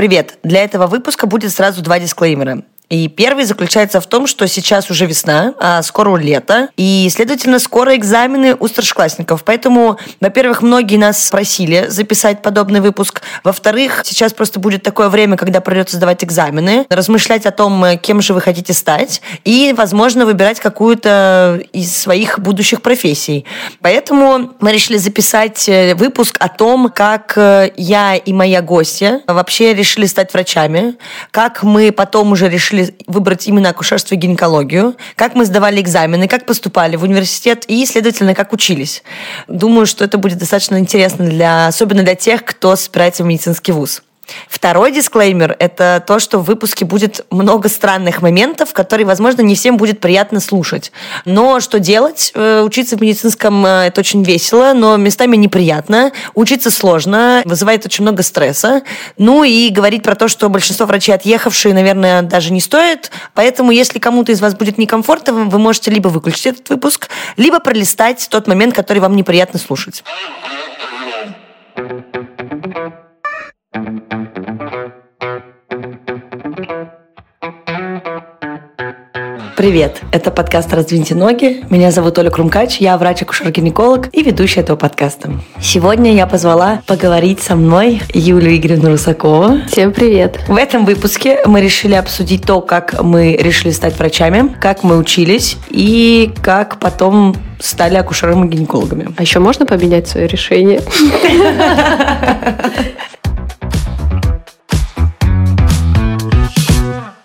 Привет! Для этого выпуска будет сразу два дисклеймера. И первый заключается в том, что сейчас уже весна, а скоро лето, и, следовательно, скоро экзамены у старшеклассников. Поэтому, во-первых, многие нас просили записать подобный выпуск. Во-вторых, сейчас просто будет такое время, когда придется сдавать экзамены, размышлять о том, кем же вы хотите стать, и, возможно, выбирать какую-то из своих будущих профессий. Поэтому мы решили записать выпуск о том, как я и моя гостья вообще решили стать врачами, как мы потом уже решили выбрать именно акушерство и гинекологию, как мы сдавали экзамены, как поступали в университет и, следовательно, как учились. Думаю, что это будет достаточно интересно, особенно для тех, кто собирается в медицинский вуз. Второй дисклеймер – это то, что в выпуске будет много странных моментов, которые, возможно, не всем будет приятно слушать. Но что делать? Учиться в медицинском – это очень весело, но местами неприятно. Учиться сложно, вызывает очень много стресса. Ну и говорить про то, что большинство врачей отъехавшие, наверное, даже не стоит. Поэтому, если кому-то из вас будет некомфортно, вы можете либо выключить этот выпуск, либо пролистать тот момент, который вам неприятно слушать. Привет! Это подкаст «Раздвиньте ноги». Меня зовут Оля Крумкач, я врач-акушер-гинеколог и ведущая этого подкаста. Сегодня я позвала поговорить со мной Юлию Игоревну Русакову. Всем привет! В этом выпуске мы решили обсудить то, как мы решили стать врачами, как мы учились и как потом стали акушерами и гинекологами. А еще можно поменять свое решение?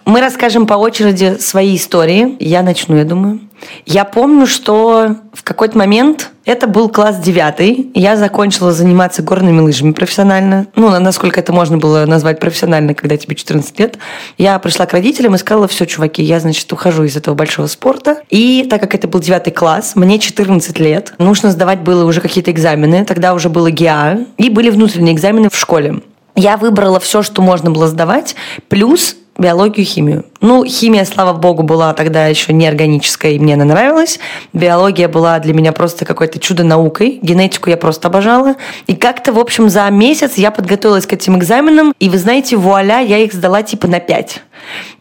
Мы расскажем по очереди свои истории. Я начну, я думаю. Я помню, что в какой-то момент, это был класс 9, я закончила заниматься горными лыжами профессионально. Ну, насколько это можно было назвать профессионально, когда тебе 14 лет. Я пришла к родителям и сказала: все, чуваки, я, значит, ухожу из этого большого спорта. И так как это был 9 класс, мне 14 лет, нужно сдавать было уже какие-то экзамены. Тогда уже было ГИА, и были внутренние экзамены в школе. Я выбрала все, что можно было сдавать, плюс биологию и химию. Ну, химия, слава богу, была тогда еще неорганическая, и мне она нравилась. Биология была для меня просто какой-то чудо-наукой. Генетику я просто обожала. И как-то, в общем, за месяц я подготовилась к этим экзаменам, и, вы знаете, вуаля, я их сдала типа на 5.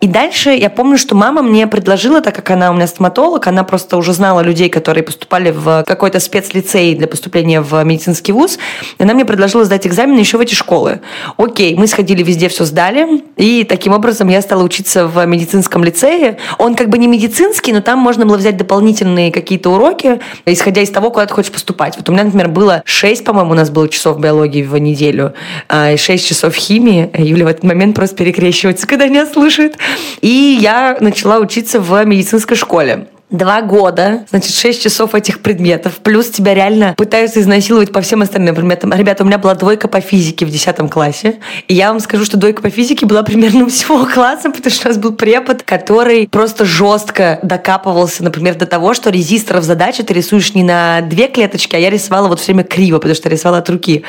И дальше я помню, что мама мне предложила, так как она у меня стоматолог, она просто уже знала людей, которые поступали в какой-то спецлицей для поступления в медицинский вуз, и она мне предложила сдать экзамены еще в эти школы. Окей, мы сходили везде, все сдали, и таким образом я стала учиться в медицинском лицее. Он как бы не медицинский, но там можно было взять дополнительные какие-то уроки, исходя из того, куда ты хочешь поступать. Вот у меня, например, было 6, по-моему, у нас было часов биологии в неделю, 6 часов химии. Юля в этот момент просто перекрещивается, когда меня слушает. И я начала учиться в медицинской школе. 2 года, значит, 6 часов этих предметов, плюс тебя реально пытаются изнасиловать по всем остальным предметам. Ребята, у меня была двойка по физике в 10 классе, и я вам скажу, что двойка по физике была примерно у всего класса, потому что у нас был препод, который просто жестко докапывался, например, до того, что резисторов задачи ты рисуешь не на 2 клеточки, а я рисовала вот все время криво, потому что рисовала от руки.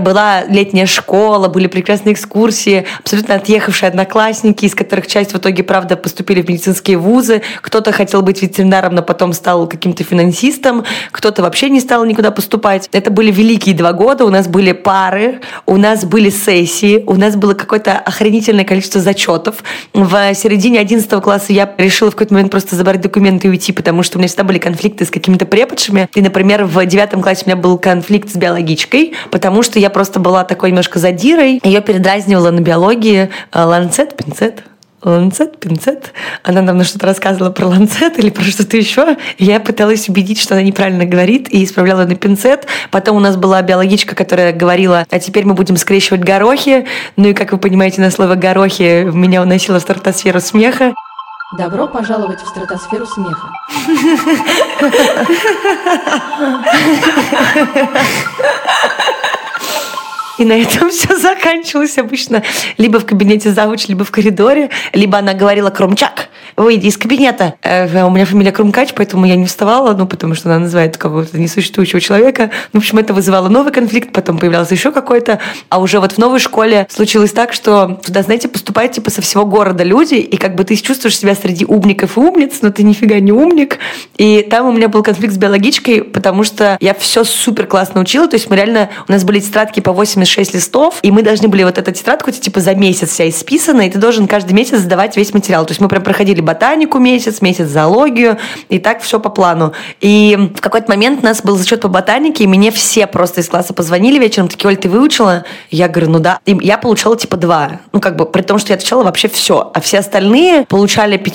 Была летняя школа, были прекрасные экскурсии, абсолютно отъехавшие одноклассники, из которых часть в итоге, правда, поступили в медицинские вузы, кто-то хотел быть ветеринаром, но потом стал каким-то финансистом, кто-то вообще не стал никуда поступать. Это были великие 2 года, у нас были пары, у нас были сессии, у нас было какое-то охренительное количество зачетов. В середине 11 класса я решила в какой-то момент просто забрать документы и уйти, потому что у меня всегда были конфликты с какими-то преподшами. И, например, в 9 классе у меня был конфликт с биологичкой, потому что я просто была такой немножко задирой. Ее передразнивала на биологии ланцет, пинцет. Ланцет, пинцет. Она нам что-то рассказывала про ланцет или про что-то еще. Я пыталась убедить, что она неправильно говорит, и исправляла на пинцет. Потом у нас была биологичка, которая говорила: а теперь мы будем скрещивать горохи. Ну и, как вы понимаете, на слово «горохи» меня уносило в стратосферу смеха. Добро пожаловать в стратосферу смеха. И на этом все заканчивалось обычно. Либо в кабинете завуч, либо в коридоре. Либо она говорила: Крумчак, выйди из кабинета. У меня фамилия Крумкач, поэтому я не вставала, потому что она называет какого-то несуществующего человека. В общем, это вызывало новый конфликт, потом появлялся еще какой-то. А уже вот в новой школе случилось так, что туда, знаете, поступали выступают типа со всего города люди, и как бы ты чувствуешь себя среди умников и умниц, но ты нифига не умник. И там у меня был конфликт с биологичкой, потому что я все супер классно учила, то есть мы реально, у нас были тетрадки по 86 листов, и мы должны были вот эту тетрадку типа за месяц вся исписана, и ты должен каждый месяц сдавать весь материал. То есть мы прям проходили ботанику месяц, зоологию, и так все по плану. И в какой-то момент у нас был зачет по ботанике, и мне все просто из класса позвонили вечером, такие: Оль, ты выучила? Я говорю, ну да. И я получала типа 2. Ну как бы, при том, что я отвечала вообще все. А все остальные получали 5.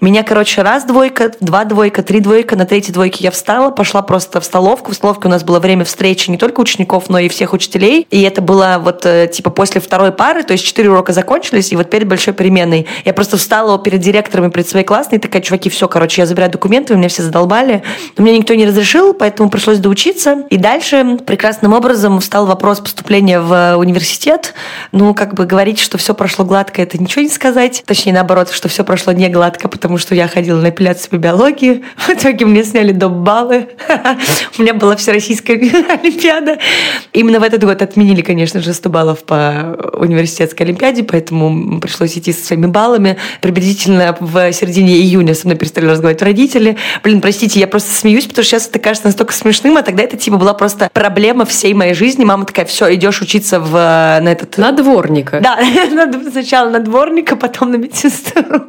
Меня, короче, 1 двойка, 2 двойка, 3 двойка. На 3-й двойке я встала, пошла просто в столовку. В столовке у нас было время встречи не только учеников, но и всех учителей. И это было вот типа после 2-й пары, то есть 4 урока закончились, и вот перед большой переменной. Я просто встала перед директором и перед своей классной, и такая: чуваки, все, короче, я забираю документы, меня все задолбали. Но мне никто не разрешил, поэтому пришлось доучиться. И дальше прекрасным образом встал вопрос поступления в университет. Ну, как бы говорить, что все прошло гладко, это ничего не сказать. Точнее, наоборот, что все прошло не гладко, потому что я ходила на апелляцию по биологии. В итоге мне сняли доп. Баллы. У меня была всероссийская олимпиада. Именно в этот год отменили, конечно же, 100 баллов по университетской олимпиаде, поэтому пришлось идти со своими баллами. Приблизительно в середине июня со мной перестали разговаривать родители. Блин, простите, я просто смеюсь, потому что сейчас это кажется настолько смешным, а тогда это типа была просто проблема всей моей жизни. Мама такая: все, идешь учиться на этот... На дворника. Да, сначала на дворника, потом на медсестру.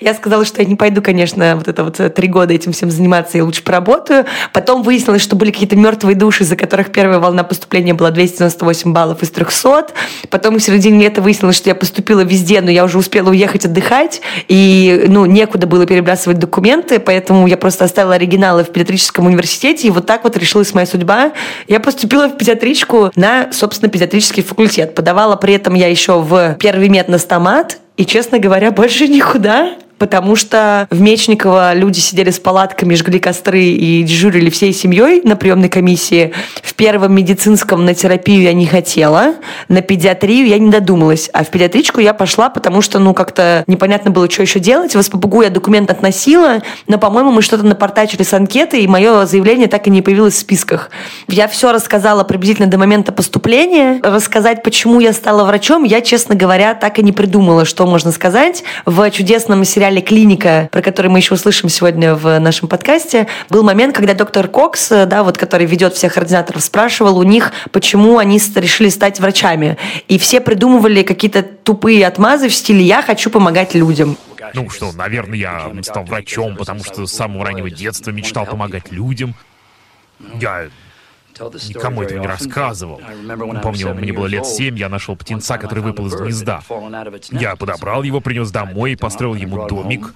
Я сказала, что я не пойду, конечно, вот это вот 3 года этим всем заниматься, я лучше поработаю. Потом выяснилось, что были какие-то мертвые души, из-за которых первая волна поступления была 298 баллов из 300. Потом в середине лета выяснилось, что я поступила везде, но я уже успела уехать отдыхать, и некуда было перебрасывать документы, поэтому я просто оставила оригиналы в педиатрическом университете, и вот так вот решилась моя судьба. Я поступила в педиатричку на, собственно, педиатрический факультет. Подавала при этом я еще в первый мед на стомат, и, честно говоря, больше никуда, потому что в Мечниково люди сидели с палатками, жгли костры и дежурили всей семьей на приемной комиссии. В первом медицинском на терапию я не хотела, на педиатрию я не додумалась, а в педиатричку я пошла, потому что, как-то непонятно было, что еще делать. В СПбГУ я документ относила, но, по-моему, мы что-то напортачили с анкеты, и мое заявление так и не появилось в списках. Я все рассказала приблизительно до момента поступления. Рассказать, почему я стала врачом, я, честно говоря, так и не придумала, что можно сказать. В чудесном сериале «Клиника», про который мы еще услышим сегодня в нашем подкасте, был момент, когда доктор Кокс, который ведет всех ординаторов, спрашивал у них, почему они решили стать врачами. И все придумывали какие-то тупые отмазы в стиле «я хочу помогать людям». Наверное, я стал врачом, потому что с самого раннего детства мечтал помогать людям. Я никому этого не рассказывал. Помню, мне было 7, я нашел птенца, который выпал из гнезда. Я подобрал его, принес домой и построил ему домик.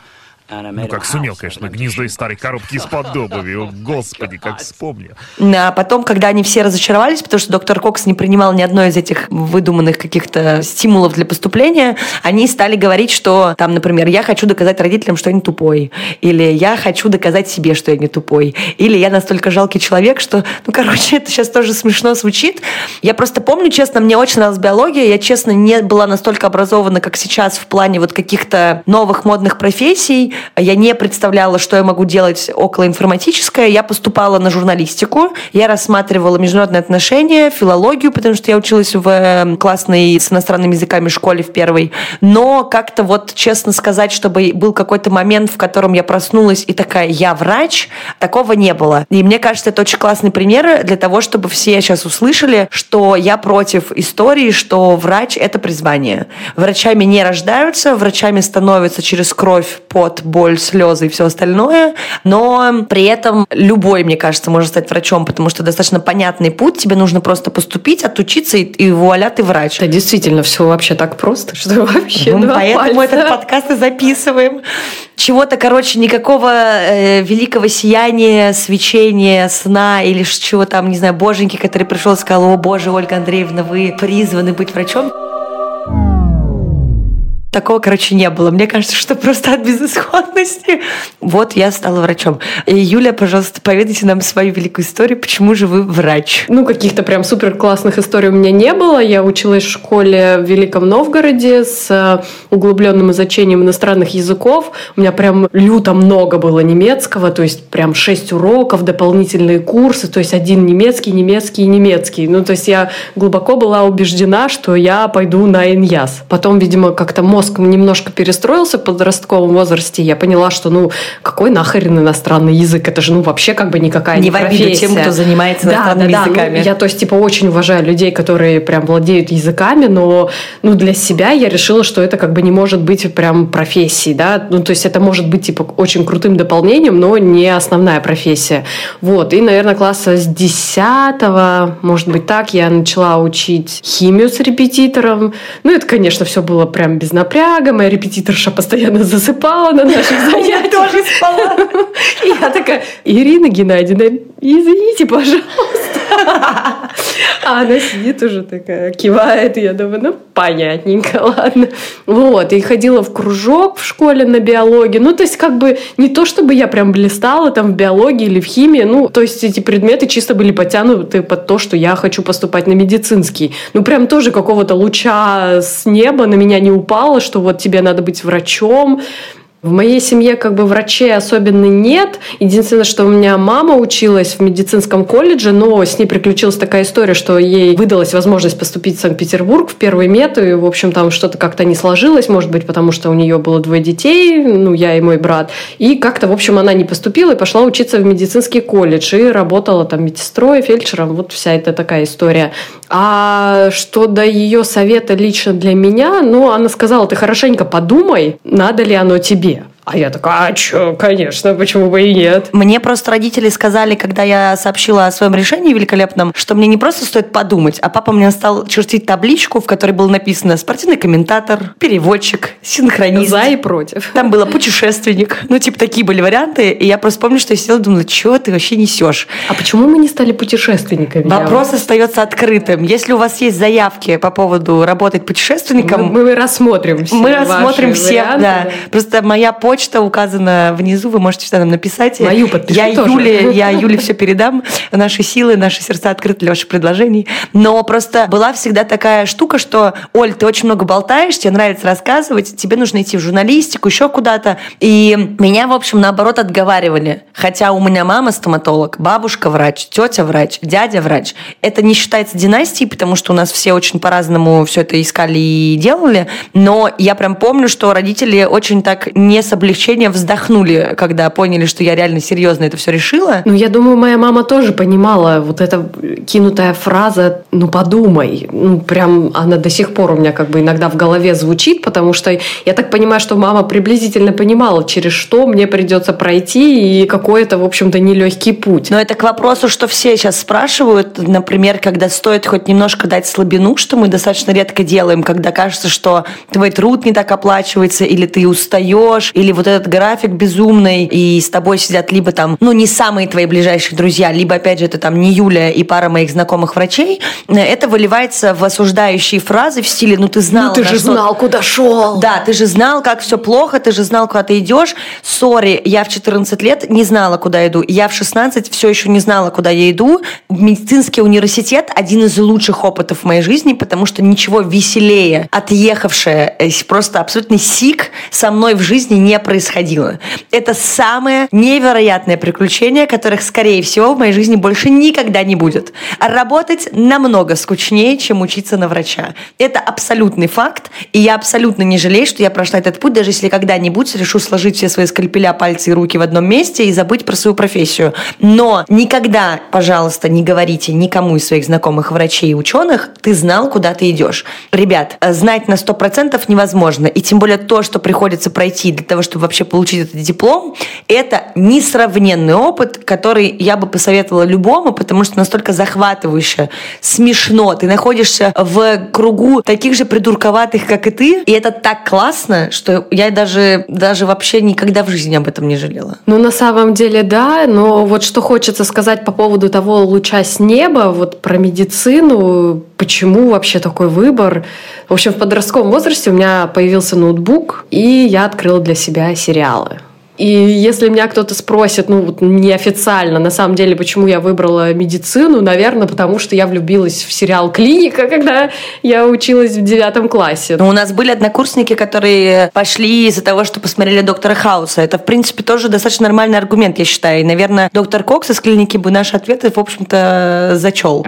Как сумел, конечно, гнездо из старой коробки из-под обуви. О, Господи, как вспомню. А потом, когда они все разочаровались, потому что доктор Кокс не принимал ни одной из этих выдуманных каких-то стимулов для поступления, они стали говорить, что, там, например, я хочу доказать родителям, что я не тупой. Или я хочу доказать себе, что я не тупой. Или я настолько жалкий человек, что... это сейчас тоже смешно звучит. Я просто помню, честно, мне очень нравилась биология. Я, честно, не была настолько образована, как сейчас, в плане вот каких-то новых модных профессий. Я не представляла, что я могу делать около информатическое. Я поступала на журналистику, я рассматривала международные отношения, филологию, потому что я училась в классной с иностранными языками школе в 1-й. Но как-то вот, честно сказать, чтобы был какой-то момент, в котором я проснулась и такая: я врач, такого не было. И мне кажется, это очень классный пример для того, чтобы все сейчас услышали, что я против истории, что врач — это призвание. Врачами не рождаются, врачами становятся через кровь, пот, боль, слезы и все остальное, но при этом любой, мне кажется, может стать врачом, потому что достаточно понятный путь, тебе нужно просто поступить, отучиться, и вуаля, ты врач. Да, действительно, все вообще так просто, что вообще 2 пальца. Поэтому этот подкаст и записываем. Чего-то, никакого великого сияния, свечения, сна или чего там, не знаю, боженьки, который пришел и сказал: о, боже, Ольга Андреевна, вы призваны быть врачом. Такого, короче, не было. Мне кажется, что просто от безысходности. Вот я стала врачом. И, Юля, пожалуйста, поведайте нам свою великую историю. Почему же вы врач? Ну, каких-то прям супер-классных историй у меня не было. Я училась в школе в Великом Новгороде с углубленным изучением иностранных языков. У меня прям люто много было немецкого. То есть прям 6 уроков, дополнительные курсы. То есть один немецкий, немецкий и немецкий. Ну, то есть я глубоко была убеждена, что я пойду на иньяс. Потом, видимо, как-то мозг немножко перестроился в подростковом возрасте, я поняла, что ну какой нахрен иностранный язык? Это же ну вообще как бы никакая не профессия. Не в обиду тем, кто занимается иностранными языками. Ну, я то есть типа очень уважаю людей, которые прям владеют языками, но ну для себя я решила, что это как бы не может быть прям профессией, да? Ну то есть это может быть типа очень крутым дополнением, но не основная профессия. Вот. И, наверное, класса с 10-го, может быть так, я начала учить химию с репетитором. Ну это, конечно, все было прям без напряга. Моя репетиторша постоянно засыпала на наших занятиях. Я тоже спала. И я такая: Ирина Геннадьевна, извините, пожалуйста. А она сидит уже такая, кивает, и я думаю, ну, понятненько, ладно. Вот, и ходила в кружок в школе на биологии. Ну, то есть, как бы, не то, чтобы я прям блистала там в биологии или в химии, ну, то есть, эти предметы чисто были подтянуты под то, что я хочу поступать на медицинский. Ну, прям тоже какого-то луча с неба на меня не упало, что вот тебе надо быть врачом. В моей семье как бы врачей особенно нет. Единственное, что у меня мама училась в медицинском колледже, но с ней приключилась такая история, что ей выдалась возможность поступить в Санкт-Петербург в первый мед, и, в общем, там что-то как-то не сложилось, может быть, потому что у нее было 2 детей, ну, я и мой брат, и как-то, в общем, она не поступила и пошла учиться в медицинский колледж, и работала там медсестрой, фельдшером, вот вся эта такая история. А что до ее совета лично для меня, ну, она сказала: ты хорошенько подумай, надо ли оно тебе. А я такая: а чё, конечно, почему бы и нет? Мне просто родители сказали, когда я сообщила о своем решении великолепном, что мне не просто стоит подумать, а папа мне стал чертить табличку, в которой было написано «спортивный комментатор», «переводчик», «синхронист». За и против. Там было «путешественник». Ну, типа, такие были варианты. И я просто помню, что я сидела и думала: чего ты вообще несешь? А почему мы не стали путешественниками? Вопрос остается открытым. Если у вас есть заявки по поводу работать путешественником... Мы рассмотрим все. Мы рассмотрим все, да. Просто моя почта указана внизу, вы можете сюда нам написать. Мою подпиши тоже. Я Юле все передам. Наши силы, наши сердца открыты для ваших предложений. Но просто была всегда такая штука, что: Оль, ты очень много болтаешь, тебе нравится рассказывать, тебе нужно идти в журналистику, еще куда-то. И меня, в общем, наоборот, отговаривали. Хотя у меня мама стоматолог, бабушка врач, тетя врач, дядя врач. Это не считается династией, потому что у нас все очень по-разному все это искали и делали. Но я прям помню, что родители очень так не соблюдали, облегчение вздохнули, когда поняли, что я реально серьезно это все решила. Ну, я думаю, моя мама тоже понимала вот эта кинутая фраза «ну, подумай». Ну, прям она до сих пор у меня как бы иногда в голове звучит, потому что я так понимаю, что мама приблизительно понимала, через что мне придется пройти и какой это, в общем-то, нелегкий путь. Но это к вопросу, что все сейчас спрашивают, например, когда стоит хоть немножко дать слабину, что мы достаточно редко делаем, когда кажется, что твой труд не так оплачивается, или ты устаешь, или вот этот график безумный, и с тобой сидят либо там, ну, не самые твои ближайшие друзья, либо, опять же, это там не Юля и пара моих знакомых врачей, это выливается в осуждающие фразы в стиле: ну, ты знал. Ну, ты же знал, куда шел. Да, ты же знал, как все плохо, ты же знал, куда ты идешь. Сори, я в 14 лет не знала, куда иду. Я в 16 все еще не знала, куда я иду. Медицинский университет — один из лучших опытов в моей жизни, потому что ничего веселее отъехавшее, просто абсолютно сик со мной в жизни не происходило. Это самое невероятное приключение, которых, скорее всего, в моей жизни больше никогда не будет. Работать намного скучнее, чем учиться на врача. Это абсолютный факт, и я абсолютно не жалею, что я прошла этот путь, даже если когда-нибудь решу сложить все свои скальпеля, пальцы и руки в одном месте и забыть про свою профессию. Но никогда, пожалуйста, не говорите никому из своих знакомых врачей и ученых: ты знал, куда ты идешь. Ребят, знать на 100% невозможно, и тем более то, что приходится пройти для того, чтобы вообще получить этот диплом, это несравненный опыт, который я бы посоветовала любому, потому что настолько захватывающе, смешно. Ты находишься в кругу таких же придурковатых, как и ты, и это так классно, что я даже вообще никогда в жизни об этом не жалела. Ну, на самом деле, да, но вот что хочется сказать по поводу того луча с неба, вот про медицину, почему вообще такой выбор. В общем, в подростковом возрасте у меня появился ноутбук, и я открыла для себя сериалы. И если меня кто-то спросит, ну вот неофициально, на самом деле, почему я выбрала медицину, наверное, потому что я влюбилась в сериал «Клиника», когда я училась в 9 классе. Но у нас были однокурсники, которые пошли из-за того, что посмотрели «Доктора Хауса». Это, в принципе, тоже достаточно нормальный аргумент, я считаю. И, наверное, доктор Кокс из «Клиники» бы наши ответы, в общем-то, зачел.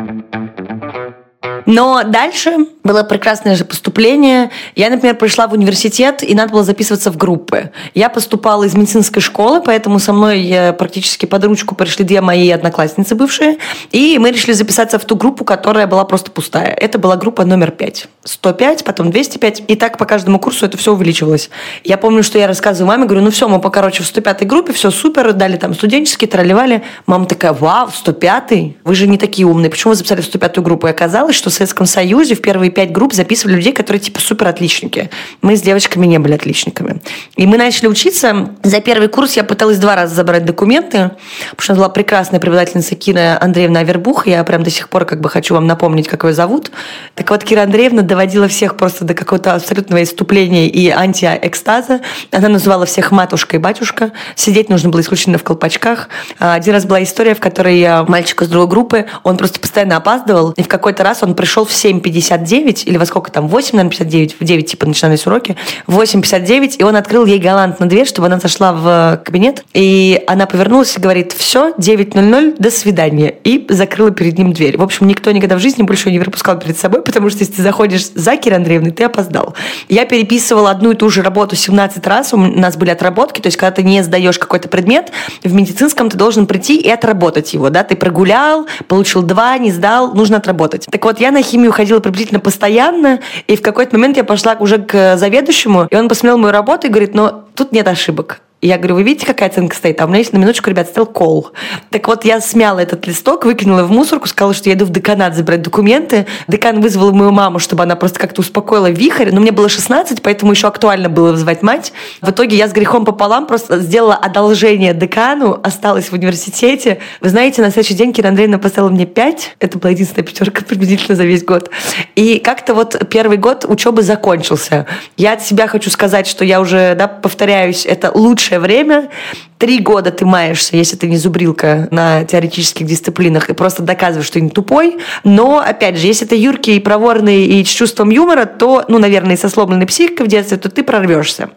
Но дальше было прекрасное же поступление. Я, например, пришла в университет, и надо было записываться в группы. Я поступала из медицинской школы, поэтому со мной практически под ручку пришли 2 мои одноклассницы бывшие, и мы решили записаться в ту группу, которая была просто пустая. Это была группа номер 5. 105, потом 205, и так по каждому курсу это все увеличивалось. Я помню, что я рассказываю маме, говорю, ну все, мы, короче, в 105-й группе, все супер, дали там студенческие, тролливали. Мама такая, вау, 105-й? Вы же не такие умные, почему вы записали в 105-ю группу? И оказалось, что в Советском Союзе в первые 5 групп записывали людей, которые типа супер отличники. Мы с девочками не были отличниками. И мы начали учиться. За первый курс я пыталась 2 раза забрать документы, потому что она была прекрасная преподавательница Кира Андреевна Авербуха. Я прям до сих пор как бы хочу вам напомнить, как ее зовут. Так вот, Кира Андреевна доводила всех просто до какого-то абсолютного иступления и антиэкстаза. Она называла всех матушка и батюшка. Сидеть нужно было исключительно в колпачках. Один раз была история, в которой мальчик из другой группы, он просто постоянно опаздывал, и в какой-то раз он пришел в 7:59, или во сколько там, 8, наверное, 59, в 9 типа начинались уроки, 8:59, и он открыл ей галантно дверь, чтобы она зашла в кабинет, и она повернулась и говорит, все, 9:00, до свидания, и закрыла перед ним дверь. В общем, никто никогда в жизни больше ее не пропускал перед собой, потому что если ты заходишь за Кирой Андреевной, ты опоздал. Я переписывала одну и ту же работу 17 раз, у нас были отработки, то есть когда ты не сдаешь какой-то предмет, в медицинском ты должен прийти и отработать его, да, ты прогулял, получил 2, не сдал, нужно отработать. Так вот, я на химию ходила приблизительно постоянно, и в какой-то момент я пошла уже к заведующему, и он посмотрел мою работу и говорит, но тут нет ошибок. Я говорю, вы видите, какая оценка стоит? А у меня есть на минуточку, ребят, стоял кол. Так вот, я смяла этот листок, выкинула в мусорку, сказала, что я иду в деканат забирать документы. Декан вызвал мою маму, чтобы она просто как-то успокоила вихрь. Но мне было 16, поэтому еще актуально было вызывать мать. В итоге я с грехом пополам просто сделала одолжение декану, осталась в университете. Вы знаете, на следующий день Кира Андреевна поставила мне 5. Это была единственная пятерка приблизительно за весь год. И как-то вот первый год учебы закончился. Я от себя хочу сказать, что я уже, да, повторяюсь, это лучше время. 3 года ты маешься, если ты не зубрилка на теоретических дисциплинах, и просто доказываешь, что ты не тупой. Но, опять же, если ты юркий и проворный и с чувством юмора, то, ну, наверное, и со сломленной психикой в детстве, то ты прорвешься.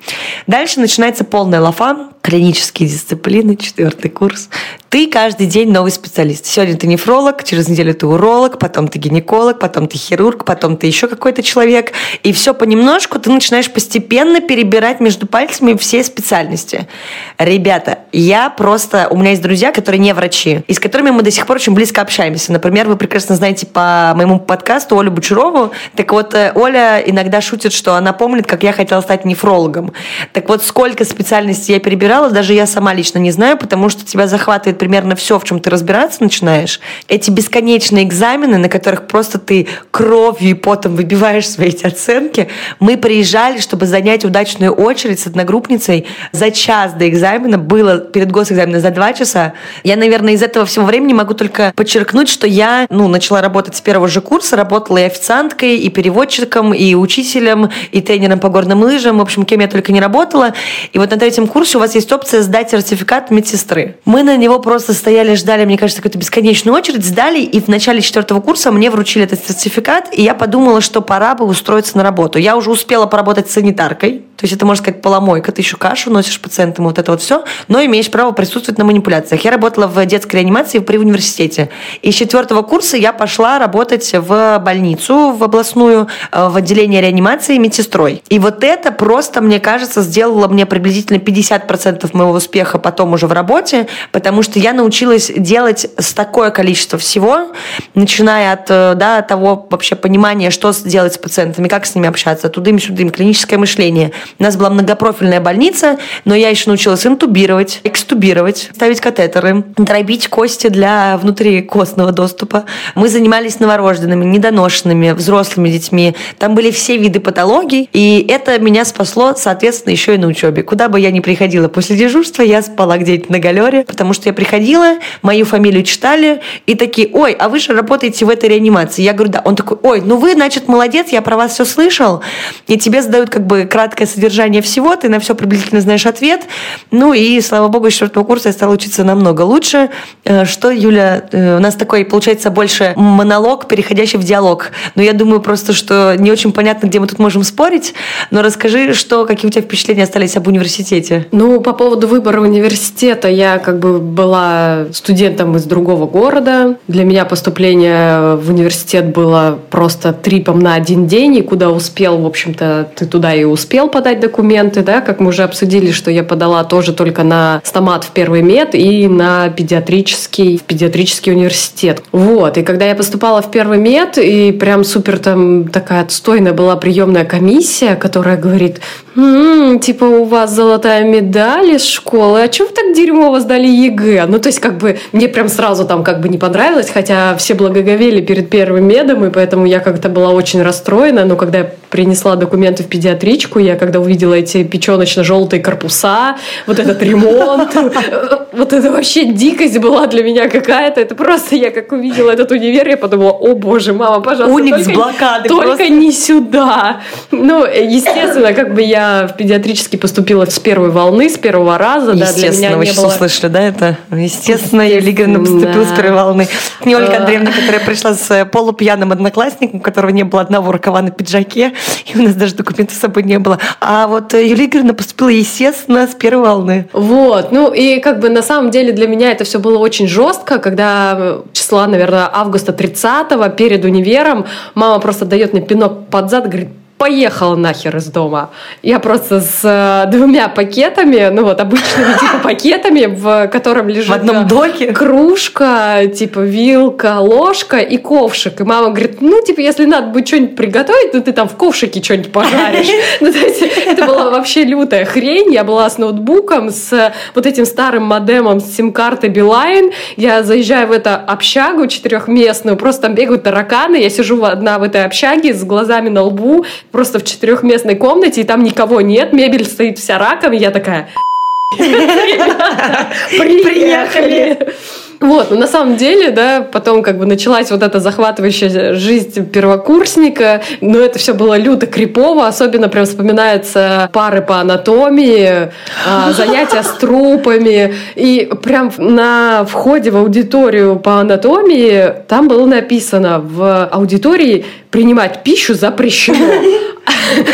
Дальше начинается полная лафа. Клинические дисциплины, 4-й курс. Ты каждый день новый специалист. Сегодня ты нефролог, через неделю ты уролог, потом ты гинеколог, потом ты хирург, потом ты еще какой-то человек. И все понемножку ты начинаешь постепенно перебирать между пальцами все специальности. Ребята, я просто... У меня есть друзья, которые не врачи, и с которыми мы до сих пор очень близко общаемся. Например, вы прекрасно знаете по моему подкасту Олю Бучурову. Так вот, Оля иногда шутит, что она помнит, как я хотела стать нефрологом. Так вот, сколько специальностей я перебирала, даже я сама лично не знаю, потому что тебя захватывает примерно все, в чем ты разбираться начинаешь. Эти бесконечные экзамены, на которых просто ты кровью и потом выбиваешь свои эти оценки. Мы приезжали, чтобы занять удачную очередь с одногруппницей за час до экзамена, было перед госэкзаменом за 2 часа. Я, наверное, из этого всего времени могу только подчеркнуть, что я, начала работать с первого же курса, работала и официанткой, и переводчиком, и учителем, и тренером по горным лыжам, в общем, кем я только не работала. И вот на 3-м курсе у вас есть опция сдать сертификат медсестры. Мы на него просто стояли, ждали, мне кажется, какую-то бесконечную очередь, сдали, и в начале 4-го курса мне вручили этот сертификат, и я подумала, что пора бы устроиться на работу. Я уже успела поработать санитаркой, то есть это, можно сказать, поломойка, ты еще кашу носишь пациентам, вот это вот все, но имеешь право присутствовать на манипуляциях. Я работала в детской реанимации при университете, и с 4-го курса я пошла работать в больницу, в областную, в отделение реанимации медсестрой. И вот это просто, мне кажется, сделало мне приблизительно 50% моего успеха потом уже в работе, потому что я научилась делать такое количество всего, начиная от того вообще понимания, что делать с пациентами, как с ними общаться, тудым-сюдым, клиническое мышление, У нас была многопрофильная больница, но я еще научилась интубировать, экстубировать, ставить катетеры, дробить кости для внутрикостного доступа. Мы занимались новорожденными, недоношенными, взрослыми детьми. Там были все виды патологий, и это меня спасло, соответственно, еще и на учебе. Куда бы я ни приходила после дежурства, я спала где-нибудь на галере, потому что я приходила, мою фамилию читали, и такие: ой, а вы же работаете в этой реанимации. Я говорю: да. Он такой: ой, ну вы, значит, молодец, я про вас все слышал, и тебе задают как бы краткое содержание всего, ты на все приблизительно знаешь ответ. Ну и, слава богу, с 4-го курса я стала учиться намного лучше. Что, Юля, у нас такой, получается, больше монолог, переходящий в диалог. Но я думаю просто, что не очень понятно, где мы тут можем спорить, но расскажи, что, какие у тебя впечатления остались об университете? Ну, по поводу выбора университета, я как бы была студентом из другого города. Для меня поступление в университет было просто трипом на один день, и куда успел, в общем-то, ты туда и успел подать документы, да, как мы уже обсудили, что я подала тоже только на стомат в первый мед и на педиатрический университет. Вот, и когда я поступала в первый мед, и прям супер там такая отстойная была приемная комиссия, которая говорит: типа, у вас золотая медаль из школы, а чё вы так дерьмово сдали ЕГЭ? Ну, то есть, как бы, мне прям сразу там как бы не понравилось, хотя все благоговели перед первым медом, и поэтому я как-то была очень расстроена, но когда я принесла документы в педиатричку, я когда увидела эти печёночно-желтые корпуса, вот этот ремонт, вот это вообще дикость была для меня какая-то, это просто я как увидела этот универ, я подумала: о боже, мама, пожалуйста, только не сюда. Ну, естественно, как бы я в педиатрический поступила с первой волны, с первого раза, да, для меня не было... Слышали, да, это? Естественно, Юлия Игоревна поступила с первой волны. Не Ольга Андреевна, которая пришла с полупьяным одноклассником, у которого не было одного рукава на пиджаке, и у нас даже документов с собой не было. А вот Юлия Игоревна поступила, естественно, с первой волны. Вот, ну и как бы на самом деле для меня это все было очень жестко, когда числа, наверное, августа 30-го перед универом мама просто дает мне пинок под зад, говорит: поехала нахер из дома. Я просто с 2 пакетами, ну вот обычными типа пакетами, в котором лежит в одном доке кружка, типа вилка, ложка и ковшик. И мама говорит: ну типа, если надо будет что-нибудь приготовить, ну ты там в ковшике что-нибудь пожаришь. Ну то есть это была вообще лютая хрень. Я была с ноутбуком, с вот этим старым модемом, с сим-карты Билайн. Я заезжаю в эту общагу 4-местную, просто там бегают тараканы. Я сижу одна в этой общаге с глазами на лбу, просто в 4-местной комнате, и там никого нет, мебель стоит вся раком, и я такая: приехали. Вот, но на самом деле, да, потом как бы началась вот эта захватывающая жизнь первокурсника, но это все было люто крипово, особенно прям вспоминаются пары по анатомии, занятия с трупами, и прям на входе в аудиторию по анатомии там было написано: в аудитории принимать пищу запрещено.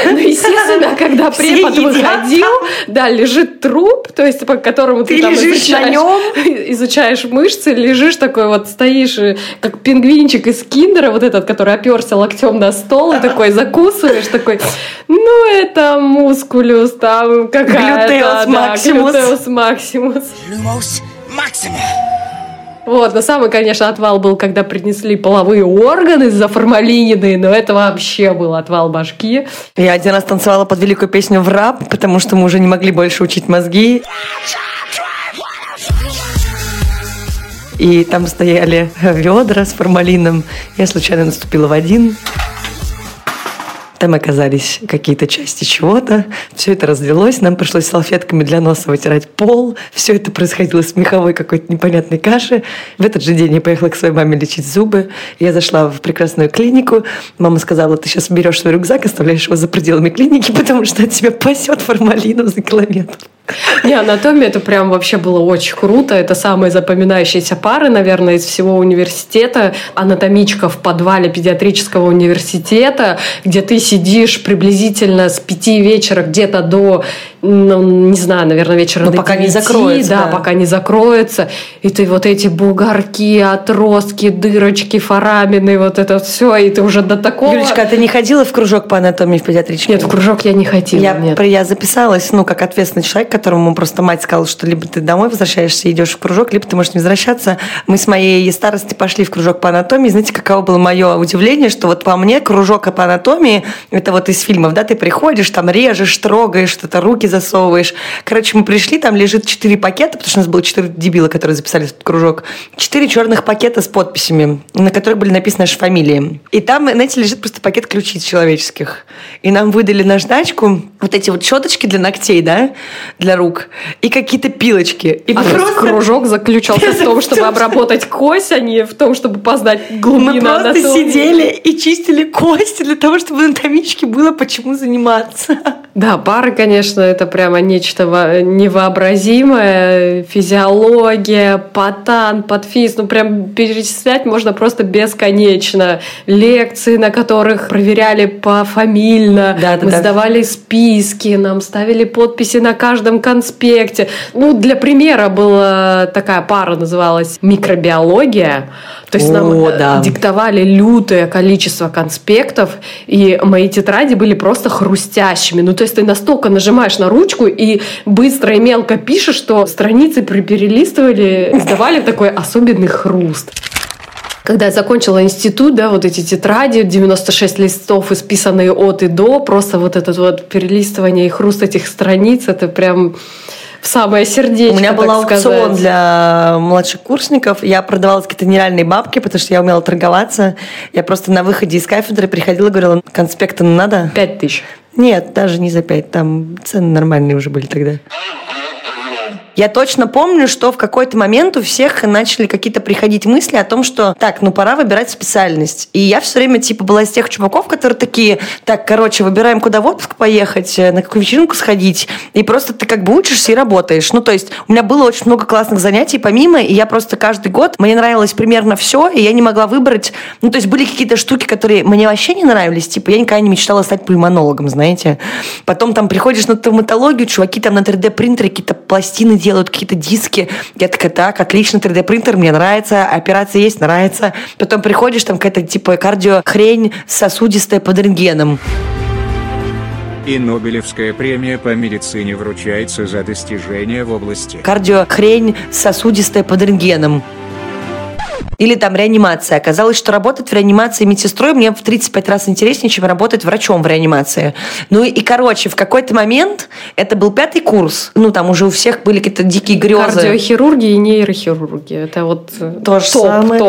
Ну, естественно, когда препод выходил, да, лежит труп, то есть по которому ты там изучаешь мышцы, лежишь такой вот, стоишь, как пингвинчик из киндера, вот этот, который оперся локтем на стол, и такой закусываешь, такой: ну, это мускулюс, там какая-то, да, глютеус максимус. Вот, но самый, конечно, отвал был, когда принесли половые органы заформалиненные, но это вообще был отвал башки. Я один раз танцевала под великую песню в рап, потому что мы уже не могли больше учить мозги. И там стояли ведра с формалином. Я случайно наступила в один. Там оказались какие-то части чего-то. Все это разлилось. Нам пришлось салфетками для носа вытирать пол. Все это происходило с меховой какой-то непонятной каши. В этот же день я поехала к своей маме лечить зубы. Я зашла в прекрасную клинику. Мама сказала: ты сейчас берешь свой рюкзак, оставляешь его за пределами клиники, потому что от тебя пасет формалином за километр. Не, анатомия, это прям вообще было очень круто. Это самые запоминающиеся пары, наверное, из всего университета. Анатомичка в подвале педиатрического университета, где ты сидишь приблизительно с 5 вечера где-то до ну, не знаю, наверное, вечера до 9. Пока не закроется. Да, пока не закроется. И ты вот эти бугорки, отростки, дырочки, форамины, вот это все, и ты уже до такого... Юлечка, а ты не ходила в кружок по анатомии в педиатричке? Нет, в кружок я не ходила. Я записалась, ну, как ответственный человек, которому просто мать сказала, что либо ты домой возвращаешься и идешь в кружок, либо ты можешь не возвращаться. Мы с моей старости пошли в кружок по анатомии. Знаете, каково было мое удивление, что вот по мне кружок по анатомии, это вот из фильмов, да, ты приходишь, там режешь, трогаешь, что-то руки засовываешь. Короче, мы пришли, там лежит 4 пакета, потому что у нас было 4 дебила, которые записали этот кружок. 4 черных пакета с подписями, на которых были написаны наши фамилии. И там, знаете, лежит просто пакет ключиц человеческих. И нам выдали наждачку, вот эти вот щеточки для ногтей, да, для рук, и какие-то пилочки. И просто кружок заключался в том, чтобы обработать кость, а не в том, чтобы познать глубину анатомии. Мы просто сидели и чистили кости для того, чтобы анатомичке было почему заниматься. Да, пары, конечно, это прямо нечто невообразимое. Физиология, потан, подфиз. Ну, прям перечислять можно просто бесконечно. Лекции, на которых проверяли пофамильно. Мы сдавали списки, нам ставили подписи на каждом конспекте. Ну, для примера была такая пара, называлась «Микробиология». То есть нам диктовали лютое количество конспектов, и мои тетради были просто хрустящими. Ну, то есть ты настолько нажимаешь на ручку и быстро и мелко пишешь, что страницы перелистывали, издавали такой особенный хруст. Когда я закончила институт, да, вот эти тетради, 96 листов, исписанные от и до, просто вот это вот перелистывание и хруст этих страниц, это прям... в самое сердечко, так сказать. У меня был аукцион для младших курсников. Я продавала какие-то нереальные бабки, потому что я умела торговаться. Я просто на выходе из кафедры приходила и говорила, конспекты надо? 5000. Нет, даже не за 5. Там цены нормальные уже были тогда. Я точно помню, что в какой-то момент у всех начали какие-то приходить мысли о том, что так, ну пора выбирать специальность. И я все время типа была из тех чуваков, которые такие, так, короче, выбираем, куда в отпуск поехать, на какую вечеринку сходить. И просто ты как бы учишься и работаешь. Ну то есть у меня было очень много классных занятий помимо, и я просто каждый год, мне нравилось примерно все, и я не могла выбрать. Ну то есть были какие-то штуки, которые мне вообще не нравились. Типа я никогда не мечтала стать пульмонологом, знаете. Потом там приходишь на травматологию, чуваки там на 3D-принтере какие-то пластины делают, какие-то диски. Я такая, так, отлично, 3D-принтер, мне нравится, операция есть, нравится. Потом приходишь, там какая-то типа кардиохрень сосудистая под рентгеном. И Нобелевская премия по медицине вручается за достижения в области. Кардиохрень сосудистая под рентгеном. Или там реанимация. Оказалось, что работать в реанимации медсестрой мне в 35 раз интереснее, чем работать врачом в реанимации. Ну и, короче, в какой-то момент, это был 5-й курс, ну там уже у всех были какие-то дикие грезы. Кардиохирурги и нейрохирурги. Это вот топ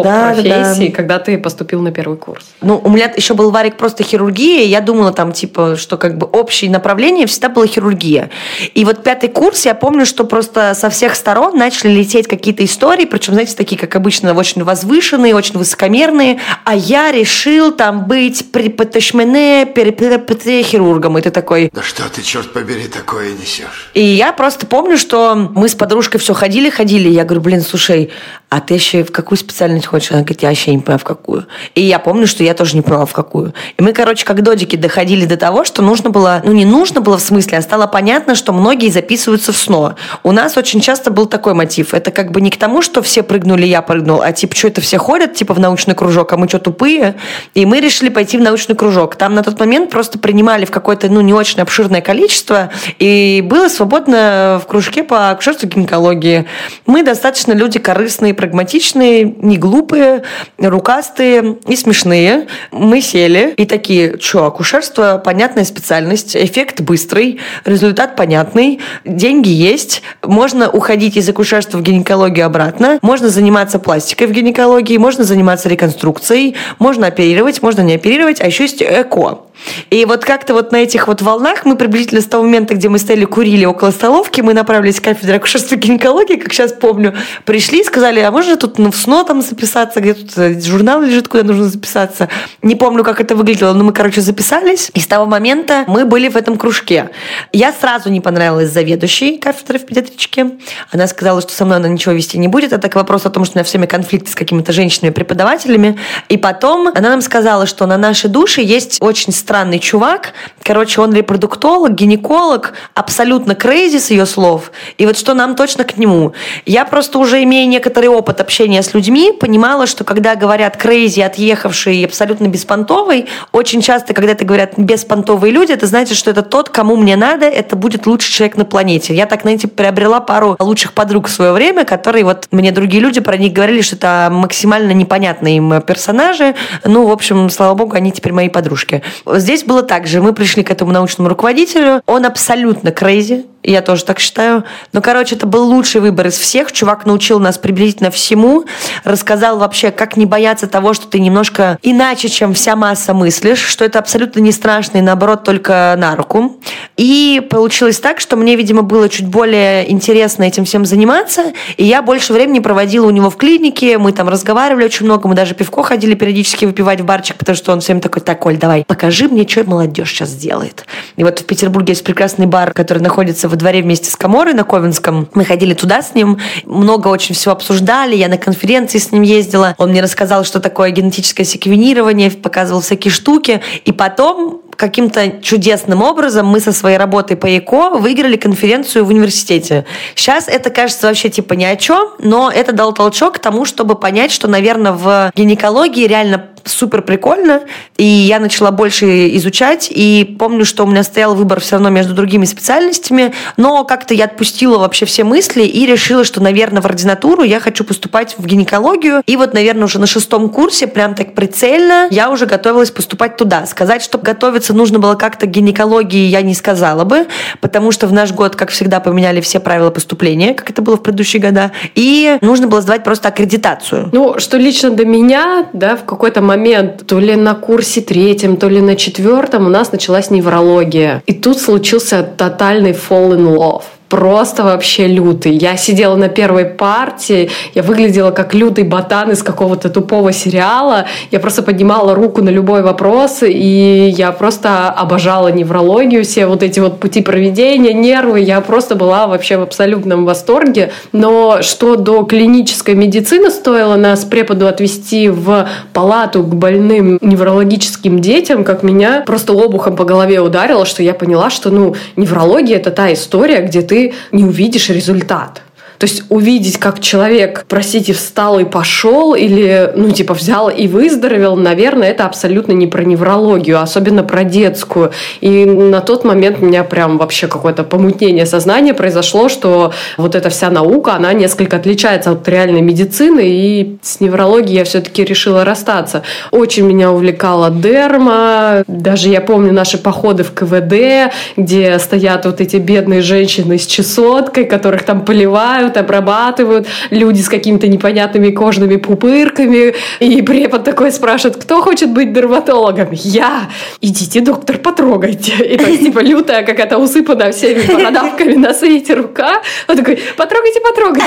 да, профессии, да. Когда ты поступил на 1-й курс. Ну, у меня еще был варик просто хирургия, я думала там, типа, что как бы общее направление всегда было хирургия. И вот 5-й курс, я помню, что просто со всех сторон начали лететь какие-то истории, причем, знаете, такие, как обычно, очень возвышенные, очень высокомерные, а я решил там быть хирургом. И ты такой... Да что ты, черт побери, такое несешь? И я просто помню, что мы с подружкой все ходили. Я говорю, блин, слушай, а ты еще в какую специальность хочешь? Она говорит, я вообще не понимаю, в какую. И я помню, что я тоже не понимала, в какую. И мы, короче, как додики доходили до того, что нужно было... Ну, не нужно было в смысле, а стало понятно, что многие записываются в СНО. У нас очень часто был такой мотив. Это как бы не к тому, что все прыгнули, я прыгнул, а типа, что это все ходят, типа, в научный кружок, а мы что, тупые? И мы решили пойти в научный кружок. Там на тот момент просто принимали в какое-то, ну, не очень обширное количество, и было свободно в кружке по акушерству гинекологии. Мы достаточно люди корыстные, прагматичные, не глупые, рукастые и смешные. Мы сели и такие, что, акушерство, понятная специальность, эффект быстрый, результат понятный, деньги есть, можно уходить из акушерства в гинекологию обратно, можно заниматься пластикой в гинекологии, можно заниматься реконструкцией, можно оперировать, можно не оперировать, а еще есть ЭКО. И вот как-то вот на этих вот волнах мы приблизительно с того момента, где мы стояли, курили около столовки, мы направились к кафедре акушерства и гинекологии, как сейчас помню, пришли и сказали, а можно тут в СНО там записаться, где тут журнал лежит, куда нужно записаться. Не помню, как это выглядело, но мы, короче, записались, и с того момента мы были в этом кружке. Я сразу не понравилась заведующей кафедры в педиатричке. Она сказала, что со мной она ничего вести не будет. Это вопрос о том, что у меня все время конфликты с какими-то женщинами-преподавателями. И потом она нам сказала, что на нашей душе есть очень странные странный чувак. Короче, он репродуктолог, гинеколог, абсолютно крейзи с ее слов. И вот что нам точно к нему. Я просто уже, имея некоторый опыт общения с людьми, понимала, что когда говорят крейзи, отъехавший и абсолютно беспонтовый, очень часто, когда это говорят беспонтовые люди, это значит, что это тот, кому мне надо, это будет лучший человек на планете. Я так, знаете, приобрела пару лучших подруг в свое время, которые вот мне другие люди про них говорили, что это максимально непонятные им персонажи. Ну, в общем, слава богу, они теперь мои подружки. Здесь было так же. Мы пришли к этому научному руководителю. Он абсолютно crazy. Я тоже так считаю. Но, короче, это был лучший выбор из всех. Чувак научил нас приблизительно всему. Рассказал вообще, как не бояться того, что ты немножко иначе, чем вся масса мыслишь. Что это абсолютно не страшно и, наоборот, только на руку. И получилось так, что мне, видимо, было чуть более интересно этим всем заниматься. И я больше времени проводила у него в клинике. Мы там разговаривали очень много. Мы даже пивко ходили периодически выпивать в барчик, потому что он всем такой: так, Оль, давай, покажи мне, что молодежь сейчас делает. И вот в Петербурге есть прекрасный бар, который находится во дворе вместе с Каморой на Ковенском. Мы ходили туда с ним, много очень всего обсуждали, я на конференции с ним ездила, он мне рассказал, что такое генетическое секвенирование, показывал всякие штуки, и потом каким-то чудесным образом мы со своей работой по ЭКО выиграли конференцию в университете. Сейчас это кажется вообще типа ни о чем, но это дал толчок к тому, чтобы понять, что, наверное, в гинекологии реально супер прикольно, и я начала больше изучать, и помню, что у меня стоял выбор все равно между другими специальностями, но как-то я отпустила вообще все мысли и решила, что, наверное, в ординатуру я хочу поступать в гинекологию, и вот, наверное, уже на 6 курсе, прям так прицельно, я уже готовилась поступать туда. Сказать, что готовиться нужно было как-то к гинекологии, я не сказала бы, потому что в наш год, как всегда, поменяли все правила поступления, как это было в предыдущие года, и нужно было сдавать просто аккредитацию. Ну, что лично до меня, да, в какой-то момент, то ли на курсе 3, то ли на 4 у нас началась неврология. И тут случился тотальный fall in love. Просто вообще лютый. Я сидела на первой партии, я выглядела как лютый ботан из какого-то тупого сериала. Я просто поднимала руку на любой вопрос, и я просто обожала неврологию, все вот эти вот пути проведения, нервы. Я просто была вообще в абсолютном восторге. Но что до клинической медицины стоило нас преподу отвести в палату к больным неврологическим детям, как меня просто обухом по голове ударило, что я поняла, что неврология — это та история, где ты не увидишь результат. То есть увидеть, как человек, простите, встал и пошел, или, взял и выздоровел, наверное, это абсолютно не про неврологию, особенно про детскую. И на тот момент у меня прям вообще какое-то помутнение сознания произошло, что вот эта вся наука, она несколько отличается от реальной медицины, и с неврологией я все-таки решила расстаться. Очень меня увлекала дерма, даже я помню наши походы в КВД, где стоят вот эти бедные женщины с чесоткой, которых там поливают, обрабатывают, люди с какими-то непонятными кожными пупырками, и препод такой спрашивает: кто хочет быть дерматологом? Я! Идите, доктор, потрогайте. И так лютая какая-то усыпанная всеми бородавками на свете рука. Он такой: потрогайте,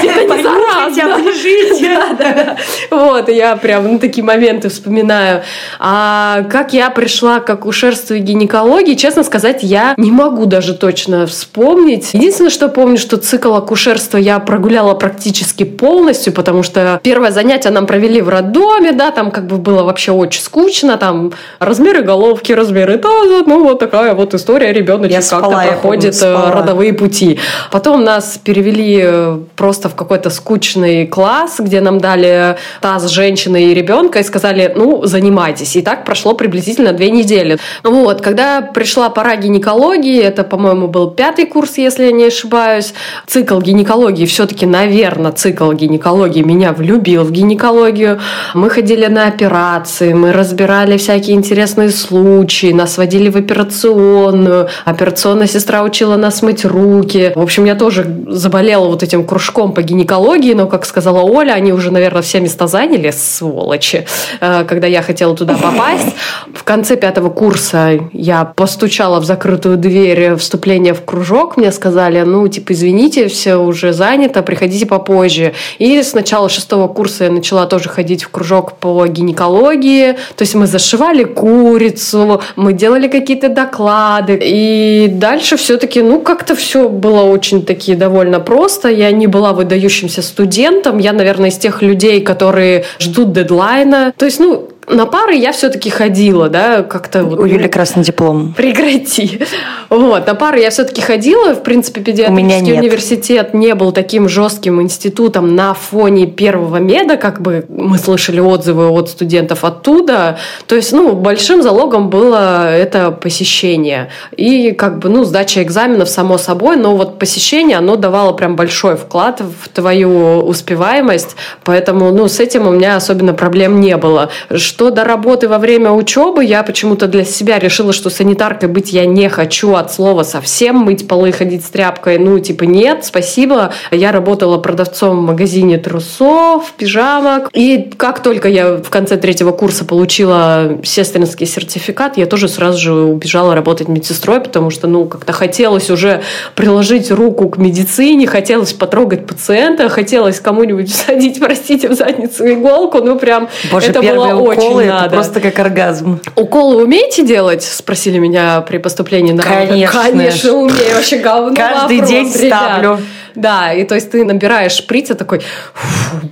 это не заразно. Вот, я прям такие моменты вспоминаю. А как я пришла к акушерству и гинекологии, честно сказать, я не могу даже точно вспомнить. Единственное, что помню, что цикл акушерства я прогуляла практически полностью, потому что первое занятие нам провели в роддоме, да, там было вообще очень скучно, там размеры головки, размеры таза, вот такая вот история, ребеночек как-то проходит родовые пути. Потом нас перевели просто в какой-то скучный класс, где нам дали таз женщины и ребенка и сказали: занимайтесь. И так прошло приблизительно 2 недели. Вот, когда пришла пора гинекологии, это, по-моему, был 5 курс, если я не ошибаюсь, цикл гинекологии, все-таки, наверное, цикл гинекологии меня влюбил в гинекологию. Мы ходили на операции, мы разбирали всякие интересные случаи, нас водили в операционную. Операционная сестра учила нас мыть руки. В общем, я тоже заболела вот этим кружком по гинекологии, но, как сказала Оля, они уже, наверное, все места заняли, сволочи, когда я хотела туда попасть. В конце 5 курса я постучала в закрытую дверь вступления в кружок. Мне сказали: извините, все уже занято, приходите попозже. И с начала 6 курса я начала тоже ходить в кружок по гинекологии. То есть мы зашивали курицу, мы делали какие-то доклады. И дальше все-таки, как-то все было очень-таки довольно просто. Я не была выдающимся студентом. Я, наверное, из тех людей, которые ждут дедлайна. То есть, на пары я все-таки ходила, да, как-то... Вот, у Юли красный диплом. Прекрати. Вот, на пары я все-таки ходила. В принципе, педиатрический университет не был таким жестким институтом на фоне первого меда, как бы мы слышали отзывы от студентов оттуда. То есть, ну, большим залогом было это посещение. И, как бы, ну, сдача экзаменов, само собой, но вот посещение, оно давало прям большой вклад в твою успеваемость, поэтому, ну, с этим у меня особенно проблем не было. Что до работы во время учебы, я почему-то для себя решила, что санитаркой быть я не хочу от слова совсем, мыть полы, ходить с тряпкой, ну, типа, нет, спасибо. Я работала продавцом в магазине трусов, пижамок, и как только я в конце третьего курса получила сестринский сертификат, я тоже сразу же убежала работать медсестрой, потому что, ну, как-то хотелось уже приложить руку к медицине, хотелось потрогать пациента, хотелось кому-нибудь всадить, простите, в задницу иголку, ну, прям, боже, это было очень... Уколы, это просто как оргазм. Уколы умеете делать? Спросили меня при поступлении на работу. Конечно, умею. Вообще говно. Каждый вопрос, день ребят. Ставлю. Да, и то есть ты набираешь шприц, а такой,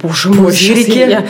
боже мой, я...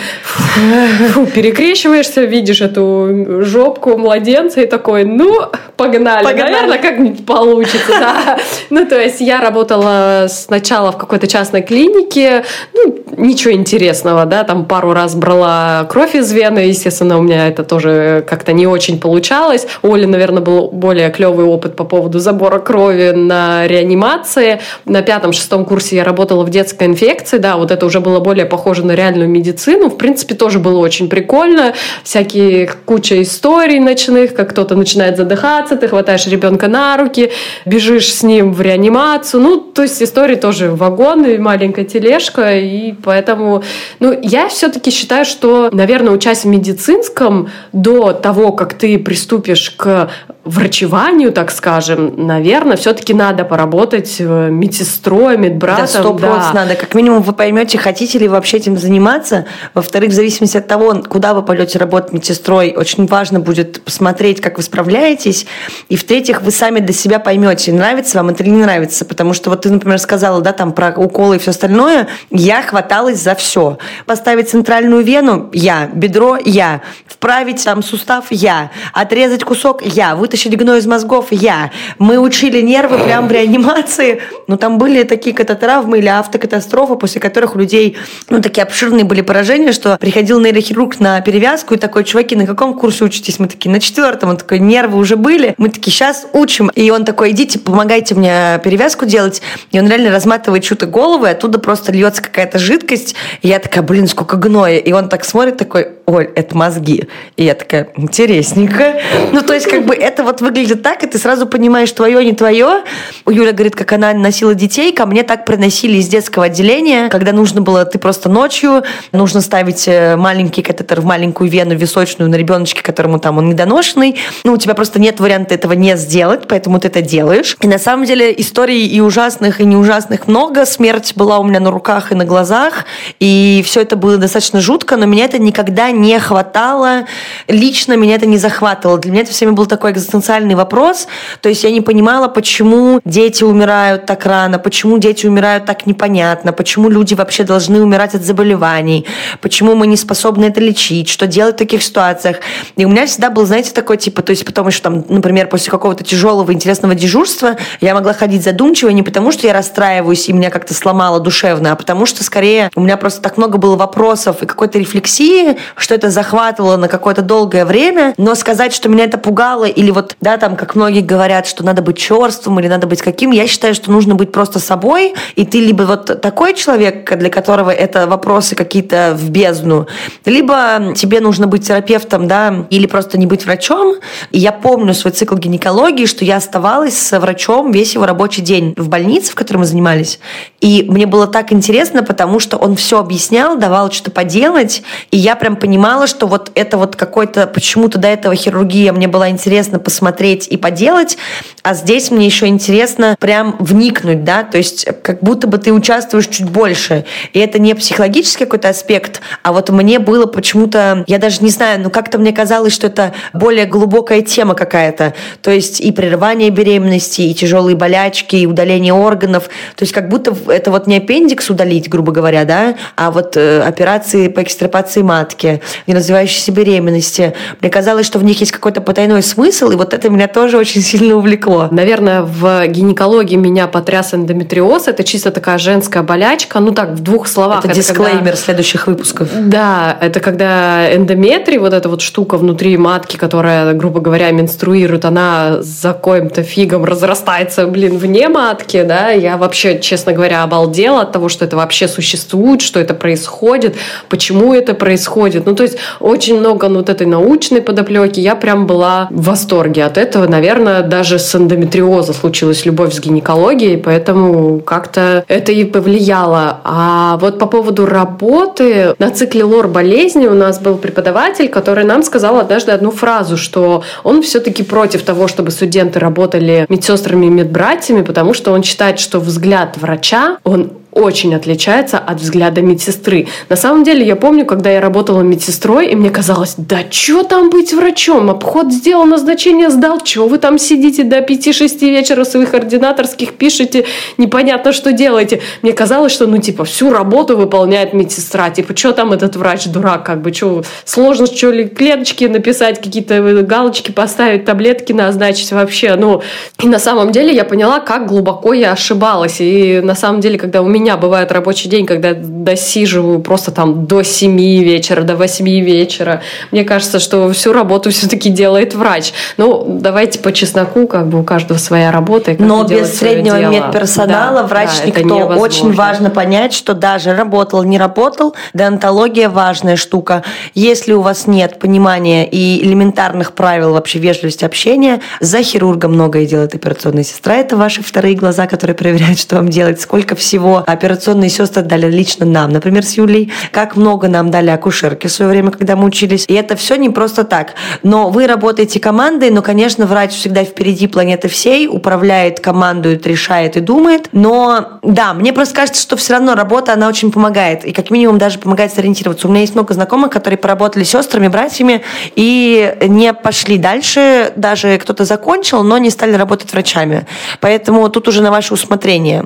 перекрещиваешься, видишь эту жопку младенца и такой, ну, погнали. Наверное, как-нибудь получится. Да. Ну, то есть я работала сначала в какой-то частной клинике, ну, ничего интересного, да, там пару раз брала кровь из вены, естественно, у меня это тоже как-то не очень получалось. У Оли, наверное, был более клевый опыт по поводу забора крови на реанимации. На 5-6 курсе я работала в детской инфекции, да, вот это уже было более похоже на реальную медицину, в принципе, тоже было очень прикольно, всякие куча историй ночных, как кто-то начинает задыхаться, ты хватаешь ребенка на руки, бежишь с ним в реанимацию, ну, то есть истории тоже вагон и маленькая тележка, и поэтому, ну, я все-таки считаю, что, наверное, учась в медицинском до того, как ты приступишь к врачеванию, так скажем, наверное, все-таки надо поработать медсестрой, медбратом. Да, 100% надо. Как минимум вы поймете, хотите ли вообще этим заниматься. Во-вторых, в зависимости от того, куда вы пойдете работать медсестрой, очень важно будет посмотреть, как вы справляетесь. И в-третьих, вы сами для себя поймете, нравится вам это или не нравится. Потому что вот ты, например, сказала, да, там про уколы и все остальное. Я хваталась за все. Поставить центральную вену – я. Бедро – я. Вправить там сустав – я. Отрезать кусок – я. Вытащить гной из мозгов – я. Мы учили нервы прямо в реанимации. Но там были такие кататравмы или автокатастрофы, после которых у людей, ну, такие обширные были поражения, что приходил нейрохирург на перевязку и такой: чуваки, на каком курсе учитесь? Мы такие: на 4-м. Он такой: нервы уже были. Мы такие: сейчас учим. И он такой: идите, помогайте мне перевязку делать. И он реально разматывает чью-то голову, и оттуда просто льется какая-то жидкость. И я такая: блин, сколько гноя. И он так смотрит, такой: Оль, это мозги. И я такая: интересненько. Ну, то есть, как бы, это вот выглядит так, и ты сразу понимаешь, твое, не твое. Юля говорит, как она носила детей. Ко мне так приносили из детского отделения, когда нужно было, ты просто ночью, нужно ставить маленький катетер в маленькую вену височную на ребеночке, которому там он недоношенный. Ну, у тебя просто нет варианта этого не сделать, поэтому ты это делаешь. И на самом деле историй и ужасных, и не ужасных много. Смерть была у меня на руках и на глазах, и все это было достаточно жутко, но меня это никогда не хватало. Лично меня это не захватывало. Для меня это всеми был такой экзистенциальный вопрос. То есть я не понимала, почему дети умирают так рано, почему дети умирают так непонятно, почему люди вообще должны умирать от заболеваний, почему мы не способны это лечить, что делать в таких ситуациях. И у меня всегда был, знаете, такой типа, то есть потом еще там, например, после какого-то тяжелого интересного дежурства я могла ходить задумчиво не потому, что я расстраиваюсь и меня как-то сломало душевно, а потому что скорее у меня просто так много было вопросов и какой-то рефлексии, что это захватывало на какое-то долгое время. Но сказать, что меня это пугало, или вот, да, там, как многие говорят, что надо быть черствым или надо быть каким, я считаю, что нужно быть просто собой, и ты либо вот такой человек, для которого это вопросы какие-то в бездну, либо тебе нужно быть терапевтом, да, или просто не быть врачом. И я помню свой цикл гинекологии, что я оставалась с врачом весь его рабочий день в больнице, в которой мы занимались, и мне было так интересно, потому что он все объяснял, давал что-то поделать, и я прям понимала, что вот это вот какой-то, почему-то до этого хирургия мне была интересно посмотреть и поделать, а здесь мне еще интересно прям вникнуть, да, то есть как будто бы ты участвуешь чуть больше. И это не психологический какой-то аспект, а вот мне было почему-то, я даже не знаю, но как-то мне казалось, что это более глубокая тема какая-то. То есть и прерывание беременности, и тяжелые болячки, и удаление органов. То есть как будто это вот не аппендикс удалить, грубо говоря, да, а вот операции по экстрапации матки, не развивающейся беременности. Мне казалось, что в них есть какой-то потайной смысл, и вот это меня тоже очень сильно увлекло. Наверное, в гинекологии меня потряс эндометриоз. Это чисто такая женская болячка. Ну так, в двух словах. Это дисклеймер когда... следующих выпусков. Да, это когда эндометрий, вот эта вот штука внутри матки, которая, грубо говоря, менструирует, она за коим-то фигом разрастается, вне матки, да. Я вообще, честно говоря, обалдела от того, что это вообще существует, что это происходит, почему это происходит. Ну, то есть, очень много вот этой научной подоплеки. Я прям была в восторге от этого. Наверное, даже с эндометриоза случилась любовь с гинекологией, поэтому как-то это и повлияло. А вот по поводу работы на цикле лор болезни у нас был преподаватель, который нам сказал однажды одну фразу, что он все-таки против того, чтобы студенты работали медсестрами и медбратьями, потому что он считает, что взгляд врача, он очень отличается от взгляда медсестры. На самом деле, я помню, когда я работала медсестрой, и мне казалось, да что там быть врачом? Обход сделал, назначение сдал, чего вы там сидите до 5-6 вечера в своих ординаторских, пишете, непонятно, что делаете. Мне казалось, что, ну, типа, всю работу выполняет медсестра, типа, что там этот врач, дурак, как бы, что, сложно, что ли, клеточки написать, какие-то галочки поставить, таблетки назначить вообще, ну, и на самом деле я поняла, как глубоко я ошибалась, и на самом деле, когда у меня бывает рабочий день, когда я досиживаю просто там до 7 вечера, до 8 вечера. Мне кажется, что всю работу все-таки делает врач. Ну, давайте по чесноку, как бы у каждого своя работа. Но без среднего медперсонала, да, врач, да, никто. Очень важно понять, что даже работал, не работал, деонтология важная штука. Если у вас нет понимания и элементарных правил вообще вежливости общения, за хирурга многое делает операционная сестра. Это ваши вторые глаза, которые проверяют, что вам делать, сколько всего операционные сестры дали лично нам, например, с Юлей, как много нам дали акушерки в свое время, когда мы учились. И это все не просто так. Но вы работаете командой, но, конечно, врач всегда впереди планеты всей, управляет, командует, решает и думает. Но, да, мне просто кажется, что все равно работа, она очень помогает. И как минимум даже помогает сориентироваться. У меня есть много знакомых, которые поработали сестрами, братьями и не пошли дальше. Даже кто-то закончил, но не стали работать врачами. Поэтому тут уже на ваше усмотрение.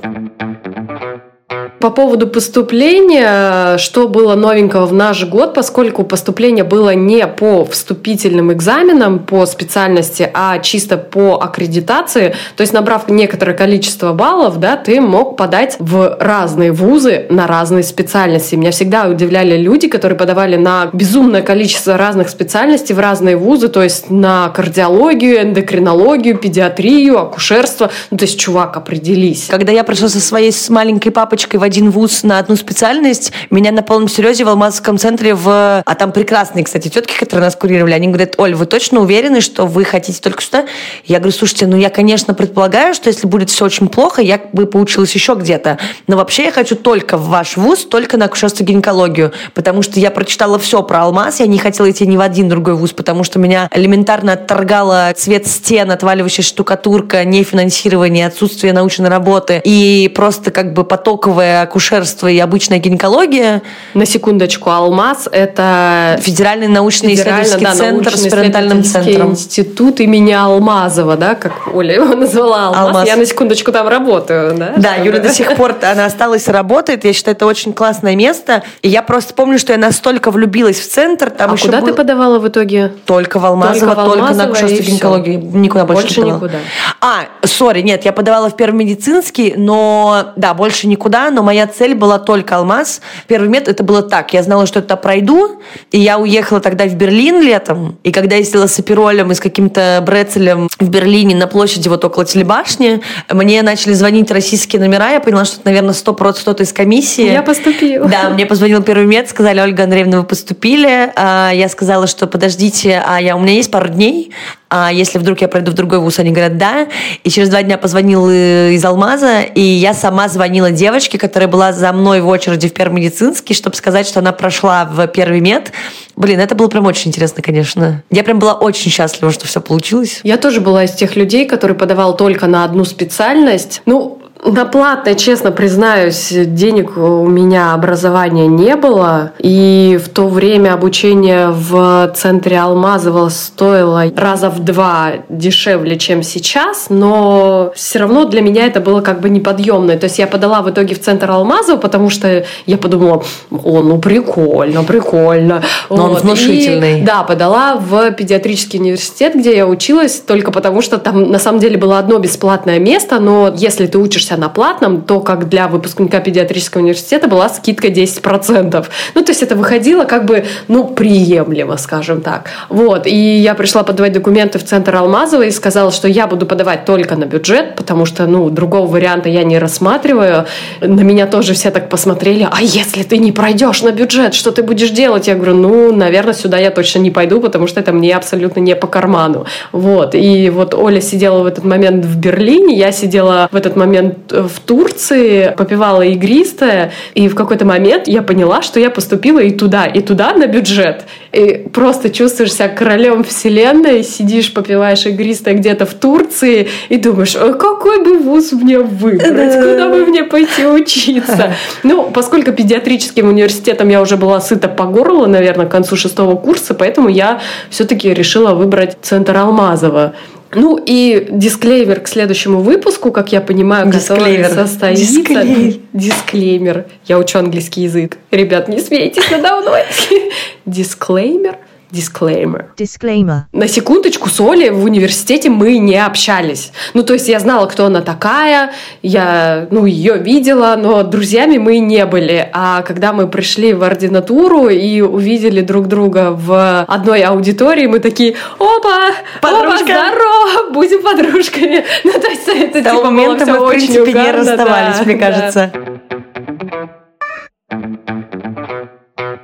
По поводу поступления, что было новенького в наш год, поскольку поступление было не по вступительным экзаменам, по специальности, а чисто по аккредитации, то есть набрав некоторое количество баллов, да, ты мог подать в разные вузы на разные специальности. Меня всегда удивляли люди, которые подавали на безумное количество разных специальностей в разные вузы, то есть на кардиологию, эндокринологию, педиатрию, акушерство. Ну, то есть, чувак, определись. Когда я пришла со своей маленькой папочкой в один вуз на одну специальность, меня на полном серьезе в Алмазовском центре А там прекрасные, кстати, тетки, которые нас курировали, они говорят: Оль, вы точно уверены, что вы хотите только сюда? Я говорю: слушайте, ну я, конечно, предполагаю, что если будет все очень плохо, я бы поучилась еще где-то. Но вообще я хочу только в ваш вуз, только на акушерство и гинекологию, потому что я прочитала все про Алмаз, я не хотела идти ни в один другой вуз, потому что меня элементарно отторгало цвет стен, отваливающая штукатурка, нефинансирование, отсутствие научной работы и просто как бы потоковое акушерство и обычная гинекология. На секундочку, Алмаз — это Федеральный научно-исследовательский центр с перинатальным центром. Институт имени Алмазова, да, как Оля его назвала, Алмаз. Я на секундочку там работаю, да? Да, Юля до сих пор, она осталась, работает. Я считаю, это очень классное место. И я просто помню, что я настолько влюбилась в центр. Там еще куда ты подавала в итоге? Только в Алмазово, только на акушерство и гинекологию. Никуда больше не подавала. Нет, я подавала в первый медицинский, но, да, больше никуда, но моя цель была только Алмаз. Первый мед, это было так. Я знала, что это пройду, и я уехала тогда в Берлин летом, и когда я сидела с аперолем и с каким-то брецелем в Берлине на площади вот около телебашни, мне начали звонить российские номера, я поняла, что это, наверное, 100% кто-то из комиссии. Я поступила. Да, мне позвонил первый мед, сказали: Ольга Андреевна, вы поступили. Я сказала, что подождите, у меня есть пару дней, а если вдруг я пройду в другой вуз, они говорят: да. И через 2 дня позвонил из Алмаза, и я сама звонила девочке, которая была за мной в очереди в первый медицинский, чтобы сказать, что она прошла в первый мед. Блин, это было прям очень интересно, конечно. Я прям была очень счастлива, что все получилось. Я тоже была из тех людей, которые подавал только на одну специальность. Ну, На платное, честно признаюсь, денег у меня образования не было. И в то время обучение в центре Алмазова стоило раза в два дешевле, чем сейчас. Но все равно для меня это было как бы неподъемное. То есть я подала в итоге в центр Алмазова, потому что я подумала, о, ну прикольно, прикольно. Но он внушительный. И, да, подала в педиатрический университет, где я училась, только потому что там на самом деле было одно бесплатное место, но если ты учишься на платном, то как для выпускника педиатрического университета была скидка 10%. Ну, то есть это выходило как бы, ну, приемлемо, скажем так. Вот. И я пришла подавать документы в центр Алмазова и сказала, что я буду подавать только на бюджет, потому что, ну, другого варианта я не рассматриваю. На меня тоже все так посмотрели, а если ты не пройдешь на бюджет, что ты будешь делать? Я говорю, ну, наверное, сюда я точно не пойду, потому что это мне абсолютно не по карману. Вот. И вот Оля сидела в этот момент в Берлине, я сидела в этот момент в Турции, попивала игристое, и в какой-то момент я поняла, что я поступила и туда на бюджет. И просто чувствуешь себя королем вселенной, сидишь, попиваешь игристое где-то в Турции и думаешь, какой бы вуз мне выбрать, куда бы мне пойти учиться? Ну, поскольку педиатрическим университетом я уже была сыта по горло, наверное, к концу 6-го курса, поэтому я все-таки решила выбрать центр Алмазова. Ну и дисклеймер к следующему выпуску, как я понимаю, который состоится... Дисклеймер. Я учу английский язык. Ребят, не смейтесь надо мной. Дисклеймер. На секундочку, с Олей в университете мы не общались. Ну, то есть я знала, кто она такая, я, ну, ее видела, но друзьями мы не были. А когда мы пришли в ординатуру и увидели друг друга в одной аудитории, мы такие, опа, подружка, опа, здорово, будем подружками. Ну, то есть это типа было все очень угарно. С того момента мы, в принципе, не расставались, да, мне кажется.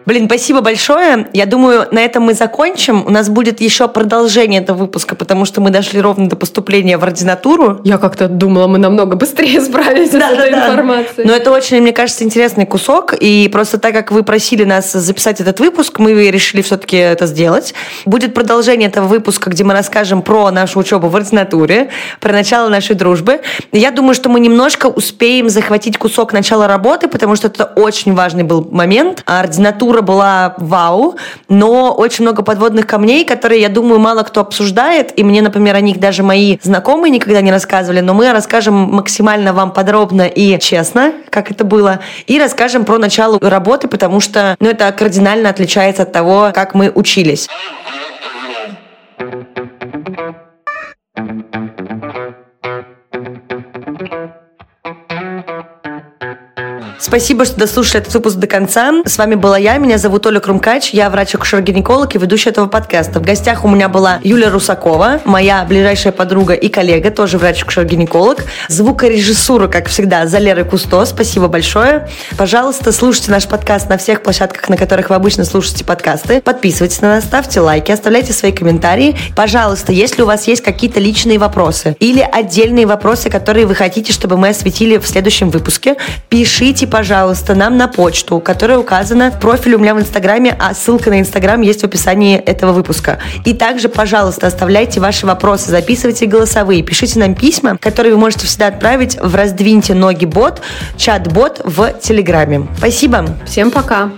Блин, спасибо большое. Я думаю, на этом мы закончим. У нас будет еще продолжение этого выпуска, потому что мы дошли ровно до поступления в ординатуру. Я как-то думала, мы намного быстрее справимся с этой информацией. Но это очень, мне кажется, интересный кусок. И просто так как вы просили нас записать этот выпуск, мы решили все-таки это сделать. Будет продолжение этого выпуска, где мы расскажем про нашу учебу в ординатуре, про начало нашей дружбы. Я думаю, что мы немножко успеем захватить кусок начала работы, потому что это очень важный был момент. А ординатура была вау, но очень много подводных камней, которые, я думаю, мало кто обсуждает, и мне, например, о них даже мои знакомые никогда не рассказывали, но мы расскажем максимально вам подробно и честно, как это было, и расскажем про начало работы, потому что, ну, это кардинально отличается от того, как мы учились. Спасибо, что дослушали этот выпуск до конца. С вами была я, меня зовут Оля Крумкач, я врач-акушер-гинеколог и ведущая этого подкаста. В гостях у меня была Юлия Русакова, моя ближайшая подруга и коллега, тоже врач-акушер-гинеколог. Звукорежиссура, как всегда, Залерой Кусто. Спасибо большое. Пожалуйста, слушайте наш подкаст на всех площадках, на которых вы обычно слушаете подкасты. Подписывайтесь на нас, ставьте лайки, оставляйте свои комментарии. Пожалуйста, если у вас есть какие-то личные вопросы или отдельные вопросы, которые вы хотите, чтобы мы осветили в следующем выпуске, пишите, пожалуйста, нам на почту, которая указана в профиле у меня в Инстаграме, а ссылка на Инстаграм есть в описании этого выпуска. И также, пожалуйста, оставляйте ваши вопросы, записывайте голосовые, пишите нам письма, которые вы можете всегда отправить в «Раздвиньте ноги» бот, чат-бот в Телеграме. Спасибо. Всем пока.